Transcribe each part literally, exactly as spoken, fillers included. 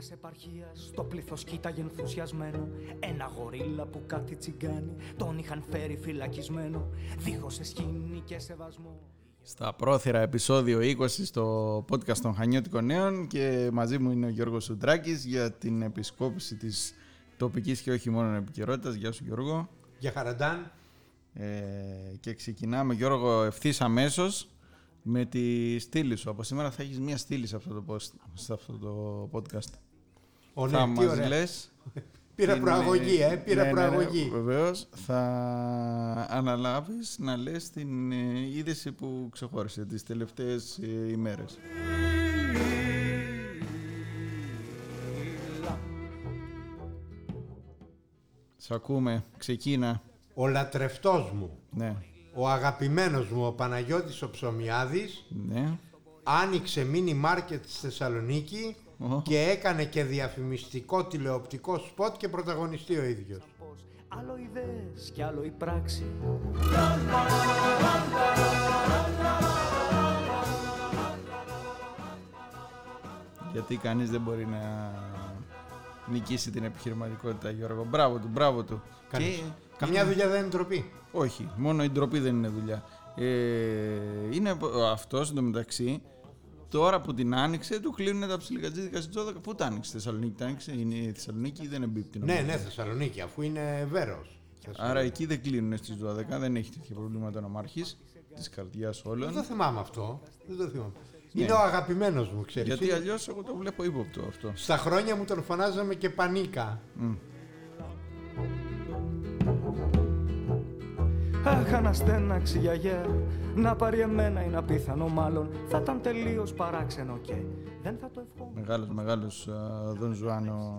μιας επαρχίας, το πλήθος κοίταγε ενθουσιασμένο. Ένα γορίλα που κάτι τσιγκάνει τον είχαν φέρει φυλακισμένο, δίχως σε σκήνη και σεβασμό. Στα πρόθυρα, επεισόδιο είκοσι στο podcast των Χανιώτικων Νέων, και μαζί μου είναι ο Γιώργος Ουντράκης για την επισκόπηση της τοπικής και όχι μόνο επικαιρότητας. Γεια σου, Γιώργο. Γεια χαραντάν. Ε, και ξεκινάμε, Γιώργο, ευθύς αμέσως με τη στήλη σου. Από σήμερα θα έχεις μία στήλη σε αυτό το, post, σε αυτό το podcast. Ο θα ναι, μας λες... Πήρα την... προαγωγή, ε, πήρα ναι, προαγωγή. Ναι, ναι, βεβαίως, θα αναλάβεις να λες την είδηση που ξεχώρισε τις τελευταίες ημέρες. Σ' ακούμε, ξεκίνα. Ο λατρευτός μου, ναι, ο αγαπημένος μου, ο Παναγιώτης ο Ψωμιάδης, ναι, άνοιξε μίνι μάρκετ στη Θεσσαλονίκη oh. και έκανε και διαφημιστικό τηλεοπτικό σποτ και πρωταγωνιστεί ο ίδιος. Άλλο ιδέες και άλλο η πράξη. Γιατί κανείς δεν μπορεί να νικήσει την επιχειρηματικότητα, Γιώργο. Μπράβο του, μπράβο του. Κανείς. Καμιά δουλειά δεν είναι ντροπή. Όχι, μόνο η ντροπή δεν είναι δουλειά. Ε, είναι αυτός, εντωμεταξύ, τώρα που την άνοιξε, του κλείνουν τα ψιλικατζίδικα στις δώδεκα. Πού τα άνοιξε, Θεσσαλονίκη τα άνοιξε, είναι η Θεσσαλονίκη ή δεν εμπίπτει? Ναι, ναι, Θεσσαλονίκη, αφού είναι βέρος. Άρα εκεί δεν κλείνουν στις δώδεκα, δεν έχει τέτοια προβλήματα ο νομάρχης της καρδιάς όλων. Δεν το θυμάμαι αυτό. Δεν το θυμάμαι. Είναι ναι. ο αγαπημένος μου, ξέρεις. Γιατί αλλιώς εγώ το βλέπω ύποπτο αυτό. Στα χρόνια μου τον φωνάζαμε και Πανίκα. Mm. Αχ, αναστέναξη γιαγιά, να πάρει εμένα είναι απίθανο, μάλλον θα ήταν τελείως παράξενο και δεν θα το ευχόμουν. Μεγάλος, μεγάλος Δον Ζουάνο,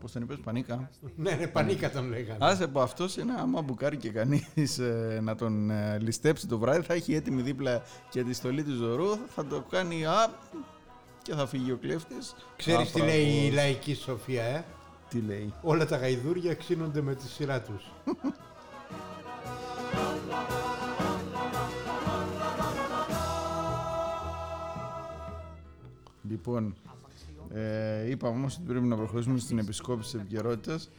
πώς τον είπες, Πανίκα. Ναι, ναι, Πανίκα τον λέγανε. Άσε από αυτός είναι, άμα μπουκάρει και κανείς να τον ληστέψει το βράδυ, θα έχει έτοιμη δίπλα και τη στολή του Ζωρού, θα το κάνει απ και θα φύγει ο κλέφτης. Ξέρεις τι λέει η λαϊκή σοφία, ε? Τι λέει? Όλα τα γαϊδούρια ξύνονται με τη σειρά τους. Λοιπόν, ε, είπαμε όμως ότι πρέπει να προχωρήσουμε στην επισκόπηση της επικαιρότητας.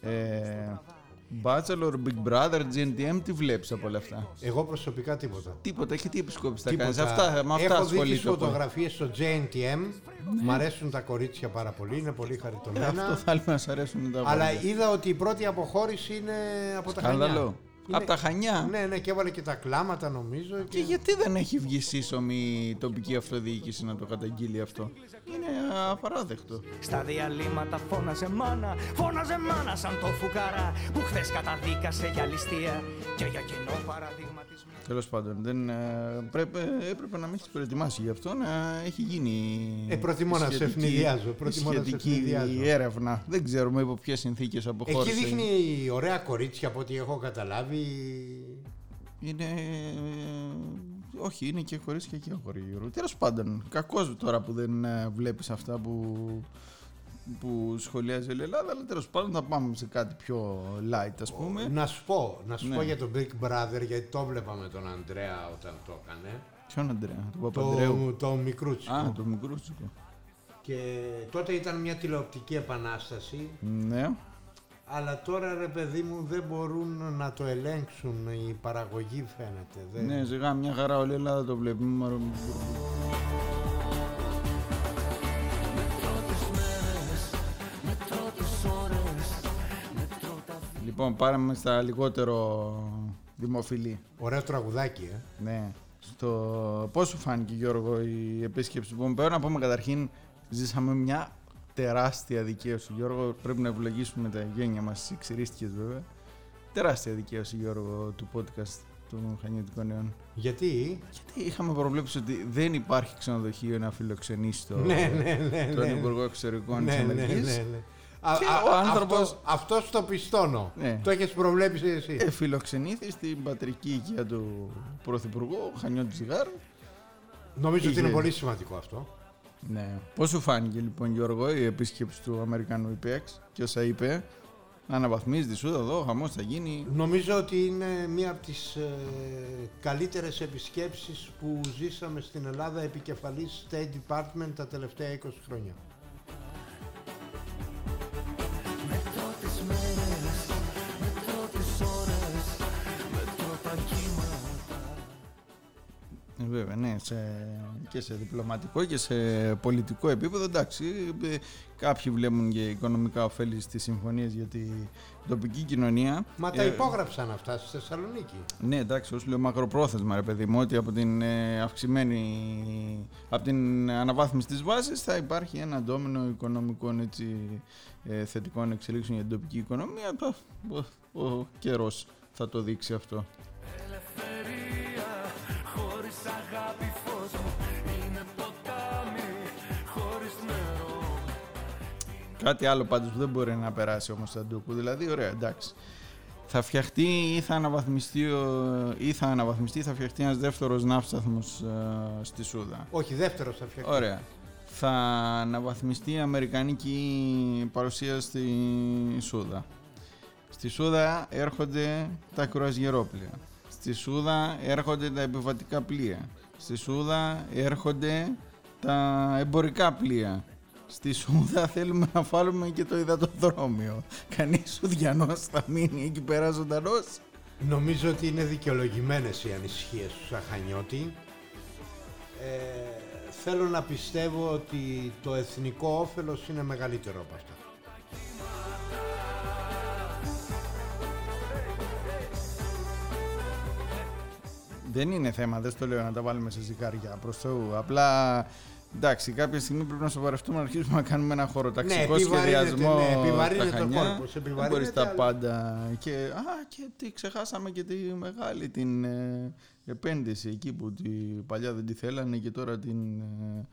Ε, Bachelor, Big Brother, τζι εν τι εμ, τι βλέπεις από όλα αυτά? Εγώ προσωπικά τίποτα. Τίποτα, και τι επισκόπηση θα κάνεις? Αυτά, με αυτά ασχολείται. Έχω δει τις φωτογραφίες στο τζι εν τι εμ, ναι. Μ' αρέσουν τα κορίτσια πάρα πολύ, είναι πολύ χαριτωμένα. Αυτό θα έλεγα να σ' αρέσουν τα Αλλά πολύ. είδα ότι η πρώτη αποχώρηση είναι από τα Χανιά. Είναι... Από τα Χανιά. Ναι, ναι, και έβαλε και τα κλάματα, νομίζω. Και, και γιατί δεν έχει βγει σύσσωμη η τοπική αυτοδιοίκηση να το καταγγείλει αυτό? Είναι απαράδεκτο. Στα διαλύματα φώναζε μάνα, φώναζε μάνα σαν το φουκαρά που χθες καταδίκασε για ληστεία και για κοινό παραδειγματισμό. Τέλος πάντων, δεν, πρέπει, έπρεπε να με έχεις προετοιμάσει γι' αυτό, να έχει γίνει. Ε, προτιμώ να σε ευνηδιάζω. Σχετική έρευνα. Δεν ξέρουμε υπό ποιες συνθήκες αποχώρησε. Εκεί δείχνει ωραία κορίτσια από ό,τι έχω καταλάβει. Είναι... Όχι, είναι και χωρίς και αγόρι. Τέλος πάντων, κακός τώρα που δεν βλέπεις αυτά που, που σχολιάζει η Ελλάδα, αλλά τέλος πάντων θα πάμε σε κάτι πιο light, ας πούμε. Να σου πω, να σου ναι. πω για τον Big Brother, γιατί το βλέπαμε με τον Ανδρέα όταν το έκανε. Ποιον Ανδρέα? Τον Παπανδρέου? Το, το Μικρούτσικο. Α, το Μικρούτσικο. Και τότε ήταν μια τηλεοπτική επανάσταση. Ναι. Αλλά τώρα, ρε παιδί μου, δεν μπορούν να το ελέγξουν οι παραγωγοί, φαίνεται. Δεν... Ναι, σιγά, μια χαρά όλη η Ελλάδα το βλέπει. Λοιπόν, πάμε στα λιγότερο δημοφιλή. Ωραίο τραγουδάκι, ε. Ναι. Στο... Πώς σου φάνηκε, Γιώργο, η επίσκεψη που μου πέραν? Να πούμε καταρχήν, ζήσαμε μια... τεράστια δικαίωση, Γιώργο. Πρέπει να ευλογήσουμε τα γένια μας, οι ξηρίστηκες βέβαια. Τεράστια δικαίωση, Γιώργο, του podcast των Χανιωτικών Νέων. Γιατί? Γιατί είχαμε προβλέψει ότι δεν υπάρχει ξενοδοχείο να φιλοξενήσει το, ναι, ναι, ναι, τον ναι, ναι. Υπουργό Εξωτερικών της Αμερικής. Ναι, ναι, ναι, ναι. Και α, ο άνθρωπος... αυτό, αυτός το πιστώνω. Ναι. Το έχεις προβλέψει εσύ. Ε, φιλοξενήθη στην πατρική οικία του Πρωθυπουργού, Χανιών του Ζιγάρ. Νομίζω Είχε... ότι είναι πολύ σημαντικό αυτό. Ναι. Πώς σου φάνηκε λοιπόν, Γιώργο, η επίσκεψη του Αμερικανού Υπέξ και όσα είπε? Αναβαθμίζεται, σου εδώ, χαμός θα γίνει. Νομίζω ότι είναι μία από τις ε, καλύτερες επισκέψεις που ζήσαμε στην Ελλάδα επικεφαλής State Department τα τελευταία είκοσι χρόνια. Βέβαια, ναι, σε, και σε διπλωματικό και σε πολιτικό επίπεδο, εντάξει, κάποιοι βλέπουν και οικονομικά ωφέλη στις συμφωνίες για την τοπική κοινωνία. Μα τα υπόγραψαν ε, αυτά στη Θεσσαλονίκη. Ναι, εντάξει, όσο λέω μακροπρόθεσμα, ρε παιδί μου, ότι από την ε, αυξημένη, από την αναβάθμιση της βάσης θα υπάρχει ένα ντόμινο οικονομικών, έτσι, ε, θετικών εξελίξεων για την τοπική οικονομία. Ο, ο καιρός θα το δείξει αυτό. Κάτι άλλο πάντως που δεν μπορεί να περάσει όμως στα ντούκου, δηλαδή ωραία, εντάξει. Θα φτιαχτεί ή θα αναβαθμιστεί, ή θα, αναβαθμιστεί, θα φτιαχτεί ένας δεύτερος ναύσταθμος ε, στη Σούδα. Όχι, δεύτερος θα φτιαχτεί. Ωραία. Θα αναβαθμιστεί η αμερικανική παρουσία στη Σούδα. Στη Σούδα έρχονται τα κρουαζιερόπλια. Στη Σούδα έρχονται τα επιβατικά πλοία. Στη Σούδα έρχονται τα εμπορικά πλοία. Στη Σούδα θέλουμε να φάλουμε και το υδατοδρόμιο. Κανείς Σουδιανός θα μείνει εκεί πέρα ζωντανός. Νομίζω ότι είναι δικαιολογημένες οι ανησυχίες του Σαχανιώτη. Ε, θέλω να πιστεύω ότι το εθνικό όφελος είναι μεγαλύτερο από αυτά. Δεν είναι θέμα, δεν στο λέω να τα βάλουμε σε ζυγάρια, προς Θεού. Απλά... εντάξει, κάποια στιγμή πρέπει να σοβαρευτούμε να αρχίσουμε να κάνουμε ένα χωροταξικό, ναι, σχεδιασμό. Ναι, επιβαρύνεται ο κόρπος, επιβαρύνεται. Μπορείς τα πάντα. Και, α, και τι, ξεχάσαμε και τη μεγάλη την ε, επένδυση εκεί που τη, παλιά δεν τη θέλανε και τώρα την ε,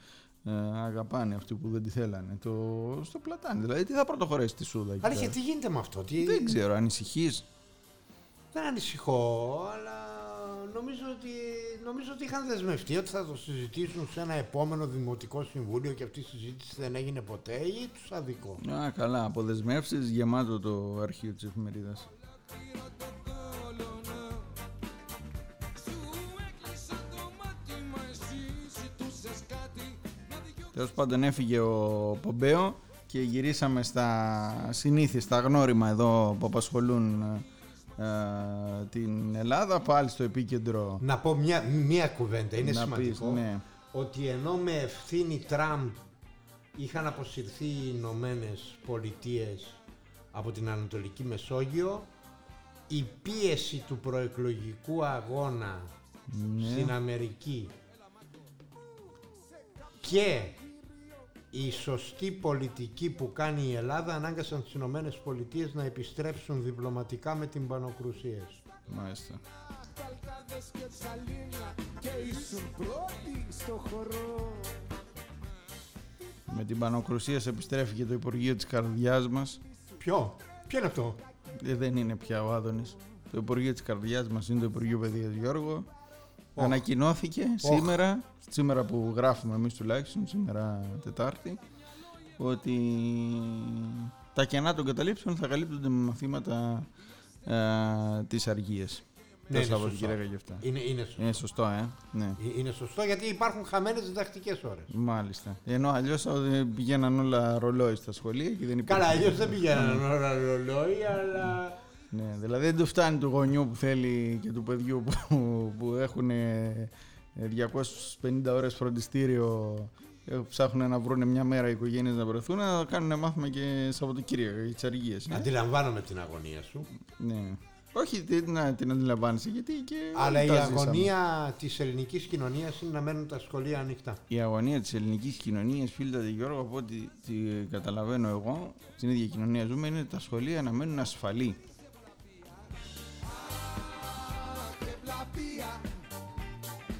ε, αγαπάνε αυτοί που δεν τη θέλανε. Το, στο πλατάνι. Δηλαδή, τι θα πρωτοχωρέσει τη Σούδα. Άρχε, τι γίνεται με αυτό. Τι... δεν ξέρω, ανησυχείς. Δεν ανησυχώ, αλλά νομίζω ότι, νομίζω ότι είχαν δεσμευτεί ότι θα το συζητήσουν σε ένα επόμενο δημοτικό συμβούλιο και αυτή η συζήτηση δεν έγινε ποτέ ή τους αδικό. Α, καλά, αποδεσμεύσεις, γεμάτο το αρχείο της εφημερίδας. Τέλος πάντων, έφυγε ο Πομπέο και γυρίσαμε στα συνήθη, στα γνώριμα εδώ που απασχολούν την Ελλάδα, πάλι στο επίκεντρο. Να πω μια, μια κουβέντα, είναι να σημαντικό πεις, ναι. Ότι ενώ με ευθύνη Τραμπ είχαν αποσυρθεί οι Ηνωμένες Πολιτείες από την Ανατολική Μεσόγειο, η πίεση του προεκλογικού αγώνα, ναι, στην Αμερική και η σωστή πολιτική που κάνει η Ελλάδα ανάγκασαν τις Ηνωμένες Πολιτείες να επιστρέψουν διπλωματικά με την Πανοκρουσία. Μάλιστα. Με την Πανοκρουσία επιστρέφει και το Υπουργείο της Καρδιάς μας. Ποιο? Ποιο είναι αυτό? Ε, δεν είναι πια ο Άδωνης. Το Υπουργείο της Καρδιάς μας είναι το Υπουργείο Παιδείας, Γιώργο. Oh. Ανακοινώθηκε oh. σήμερα, σήμερα που γράφουμε εμείς τουλάχιστον, σήμερα Τετάρτη, ότι τα κενά των καταλήψεων θα καλύπτονται με μαθήματα ε, της αργίας. Ναι, είναι σωστό. Είναι, είναι σωστό. Είναι σωστό, ε. Ναι. Είναι σωστό γιατί υπάρχουν χαμένες διδακτικές ώρες. Μάλιστα. Ενώ αλλιώς πηγαίναν όλα ρολόι στα σχολεία και δεν υπήρχε. Καλά, αλλιώς δεν πηγαίναν όλα ρολόι, αλλά... ναι, δηλαδή δεν του φτάνει του γονιού που θέλει και του παιδιού που, που έχουν διακόσιες πενήντα ώρες φροντιστήριο, ψάχνουν να βρουν μια μέρα οι οικογένειες να βρεθούν, να κάνουν μάθημα και Σαββατοκύριακο για τις αργίες. Ναι. Αντιλαμβάνομαι την αγωνία σου. Ναι. Όχι, να την αντιλαμβάνεσαι γιατί και... αλλά η αγωνία της ελληνικής κοινωνίας είναι να μένουν τα σχολεία ανοιχτά. Η αγωνία της ελληνικής κοινωνίας, φίλτατε Γιώργο, από ό,τι τη καταλαβαίνω εγώ, στην ίδια κοινωνία ζούμε, είναι τα σχολεία να μένουν ασφαλή.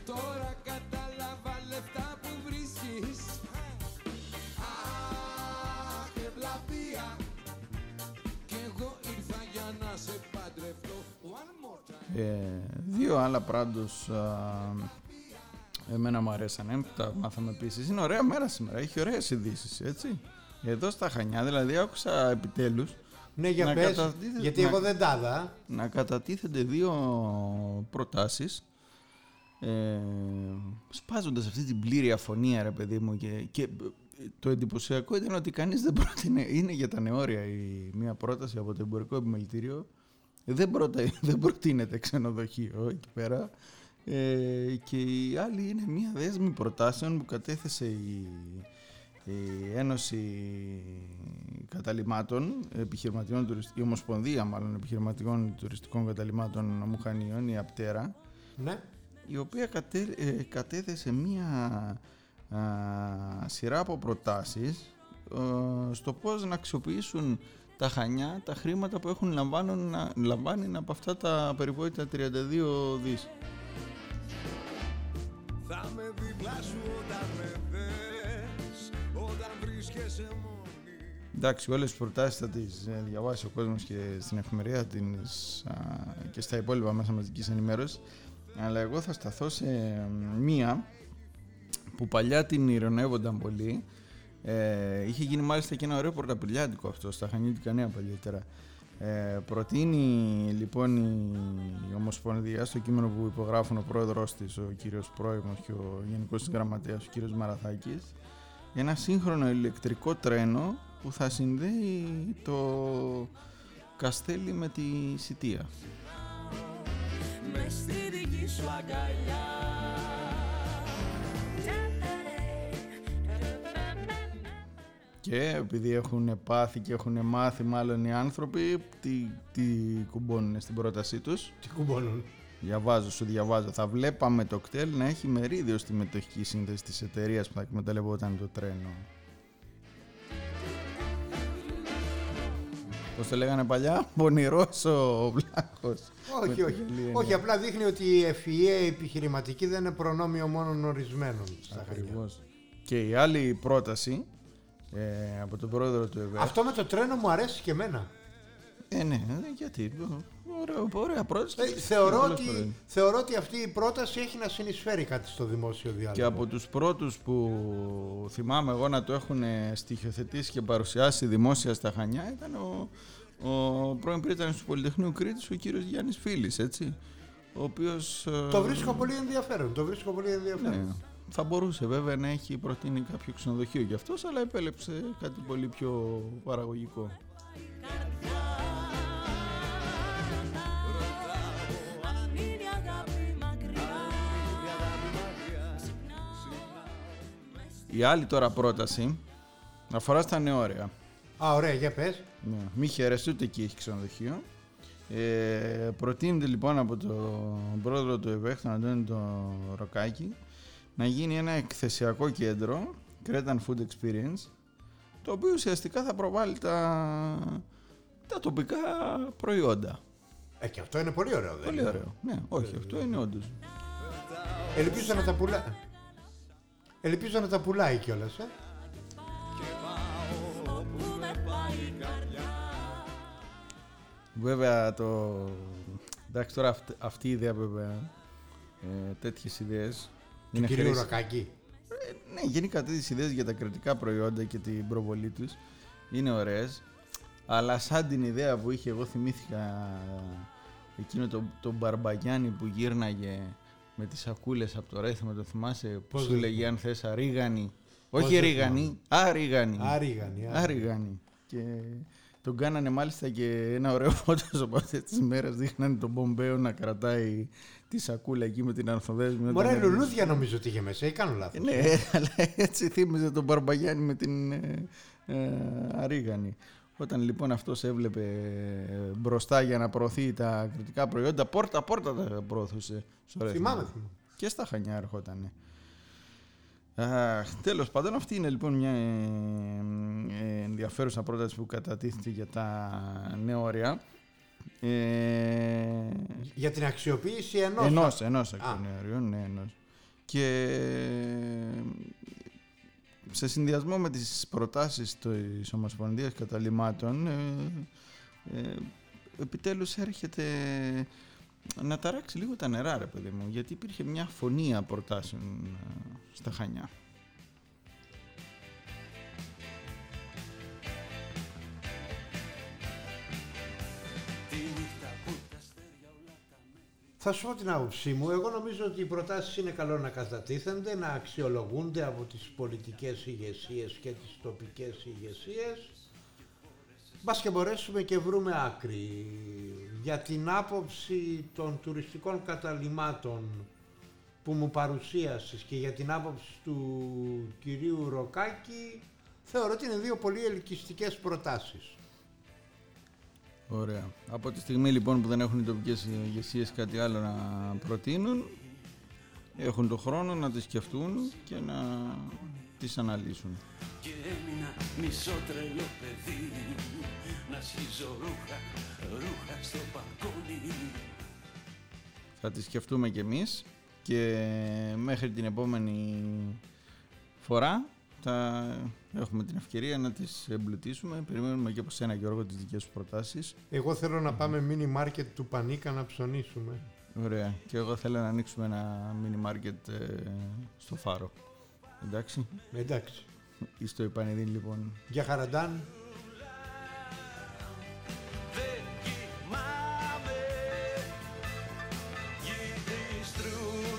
Τώρα κατάλαβα λεφτά που βρίσκεις. Αχ, ευλαπία. Κι εγώ ήρθα για να σε παντρευτώ. Δύο άλλα πράντως εμένα μου αρέσανε, τα μάθαμε επίσης. Είναι ωραία μέρα σήμερα, έχει ωραίες ειδήσεις, έτσι. Εδώ στα Χανιά, δηλαδή άκουσα επιτέλους. Ναι, για πες, γιατί να, εγώ δεν τα είδα. Να κατατίθενται δύο προτάσεις, ε, σπάζοντας αυτή την πλήρη αφωνία, ρε παιδί μου, και, και το εντυπωσιακό ήταν ότι κανείς δεν πρότεινε. Είναι για τα νεόρια η μία πρόταση από το εμπορικό επιμελητήριο. Δεν, προτε, δεν προτείνεται ξενοδοχείο εκεί πέρα. Ε, και η άλλη είναι μια δέσμη προτάσεων που κατέθεσε η, η Ένωση Καταλυμάτων, επιχειρηματιών, η Ομοσπονδία μάλλον επιχειρηματιών τουριστικών καταλυμάτων Μουχανιών, η Απτέρα, ναι, η οποία κατέ, ε, κατέθεσε μια α, σειρά από προτάσεις ε, στο πώς να αξιοποιήσουν τα Χανιά τα χρήματα που έχουν λαμβάνουν, λαμβάνουν από αυτά τα περιβόητα τριάντα δύο δισεκατομμύρια. Θα με δίπλα σου όταν με δες, όταν βρίσκεσαι μόνη. Εντάξει, όλες τις προτάσεις θα τις διαβάσει ο κόσμος και στην εφημερίδα της, α, και στα υπόλοιπα μέσα μαζικής ενημέρωσης. Αλλά εγώ θα σταθώ σε μία που παλιά την ηρωνεύονταν πολύ. Ε, είχε γίνει μάλιστα και ένα ωραίο πορταπηλιάτικο αυτό στα Χανιώτικα Νέα παλιότερα. Ε, προτείνει λοιπόν η Ομοσπονδία στο κείμενο που υπογράφουν ο πρόεδρος της, ο κύριος Πρόιμος, και ο γενικός γραμματέας, ο κύριος Μαραθάκης, ένα σύγχρονο ηλεκτρικό τρένο που θα συνδέει το Καστέλι με τη Σιτία. Και επειδή έχουν πάθει και έχουν μάθει μάλλον οι άνθρωποι, τι, τι κουμπώνουν στην πρότασή τους. Τι κουμπώνουν. Διαβάζω, σου διαβάζω. Θα βλέπαμε το κτέλ να έχει μερίδιο στη μετοχική σύνθεση της εταιρείας που θα εκμεταλλευόταν το τρένο. Πώς το λέγανε παλιά, πονηρός ο Βλάχος. Όχι, όχι. όχι, απλά δείχνει ότι η ευφυΐα επιχειρηματική δεν είναι προνόμιο μόνον ορισμένων. Ακριβώς. Και η άλλη πρόταση... Ε, από τον πρόεδρο του ΕΒΕ. Αυτό με το τρένο μου αρέσει και εμένα. Ε, ναι, γιατί. Ωραία, ωραία πρόταση. Ε, θεωρώ, ότι, θεωρώ ότι αυτή η πρόταση έχει να συνεισφέρει κάτι στο δημόσιο διάλογο. Και από τους πρώτους που θυμάμαι εγώ να το έχουν στοιχειοθετήσει και παρουσιάσει δημόσια στα Χανιά ήταν ο, ο πρώην πρίτανης του Πολυτεχνείου Κρήτης, ο κύριος Γιάννης Φίλης, έτσι. Ο οποίος, το βρίσκω πολύ ενδιαφέρον. Το βρίσκω πολύ ενδιαφέρον. Ναι. Θα μπορούσε βέβαια να έχει προτείνει κάποιο ξενοδοχείο για αυτός, αλλά επέλεψε κάτι πολύ πιο παραγωγικό. Η άλλη τώρα πρόταση αφορά στα νεόρια. Α, ωραία, για πες. Ναι. Μη χαίρεσαι, ούτε εκεί έχει ξενοδοχείο. Ε, προτείνεται λοιπόν από τον πρόεδρο του ΕΒΕΧ, τον Αντώνη τον Ροκάκη, να γίνει ένα εκθεσιακό κέντρο, Cretan Food Experience, το οποίο ουσιαστικά θα προβάλλει τα, τα τοπικά προϊόντα. Ε, και αυτό είναι πολύ ωραίο, δεν πολύ είναι. Πολύ ωραίο, ναι, όχι, ε, αυτό είναι όντως. Ελπίζω να τα πουλάει. Ελπίζω να τα πουλάει κιόλας, ε. Βέβαια το... Εντάξει, τώρα αυτή, αυτή η ιδέα βέβαια, ε, τέτοιες ιδέες, του κυρίου Ροκάκη. Ε, ναι, γενικά τέτοιες ιδέες για τα κρατικά προϊόντα και την προβολή τους είναι ωραίες. Αλλά σαν την ιδέα που είχε, εγώ θυμήθηκα εκείνο τον το Μπαρμπαγιάννη που γύρναγε με τις σακούλες από το Ρέθιμο, το θυμάσαι, πώς του λέγει αν θες αρίγανη. Όχι ρίγανη, αρίγανη. Αρίγανη. Και τον κάνανε μάλιστα και ένα ωραίο φώτος από αυτές τις μέρες, δείχνανε τον Πομπέο να κρατάει τη σακούλα εκεί με την ανθοδέσμη. Μωρέ, λουλούδια νομίζω ότι είχε μέσα, ή κάνω λάθος. Ναι, αλλά έτσι θύμιζε τον Μπαρμπαγιάννη με την ε, ε, αρίγανη. Όταν λοιπόν αυτός έβλεπε μπροστά για να προωθεί τα κριτικά προϊόντα, πόρτα-πόρτα τα προωθούσε. Θυμάμαι. Και στα Χανιά ερχότανε. Uh, τέλος πάντων, αυτή είναι λοιπόν μια ε, ενδιαφέρουσα πρόταση που κατατίθεται για τα νεόρια. Ε, για την αξιοποίηση ενός. Ενός, ενός νεόριων, ναι, ενός. Και σε συνδυασμό με τις προτάσεις της Ομοσπονδίας Καταλυμάτων, ε, ε, επιτέλους έρχεται... να ταράξει λίγο τα νερά, ρε παιδί μου, γιατί υπήρχε μια φωνία προτάσεων στα Χανιά. Θα σου πω την άποψή μου. Εγώ νομίζω ότι οι προτάσεις είναι καλό να κατατίθενται, να αξιολογούνται από τις πολιτικές ηγεσίες και τις τοπικές ηγεσίες. Μπας και μπορέσουμε και βρούμε άκρη. Για την άποψη των τουριστικών καταλυμάτων που μου παρουσίασες και για την άποψη του κυρίου Ροκάκη, θεωρώ ότι είναι δύο πολύ ελκυστικές προτάσεις. Ωραία. Από τη στιγμή λοιπόν που δεν έχουν οι τοπικές ηγεσίες κάτι άλλο να προτείνουν, έχουν το χρόνο να τις σκεφτούν και να τις αναλύσουν. Και έμεινα μισό τρελό παιδί, να σχίζω ρούχα, ρούχα στο μπαλκόνι. Θα τις σκεφτούμε κι εμείς και μέχρι την επόμενη φορά θα έχουμε την ευκαιρία να τις εμπλουτίσουμε. Περιμένουμε και από σένα, Γιώργο, τις δικές σου προτάσεις. Εγώ θέλω να πάμε mini market του Πανίκα να ψωνίσουμε. Ωραία. Και εγώ θέλω να ανοίξουμε ένα mini market ε, στο Φάρο. Εντάξει. Εντάξει. Στο Ιπανιδίν λοιπόν. Για Χαραντάν. Δεν κοιμάμαι. Γυρίστρου.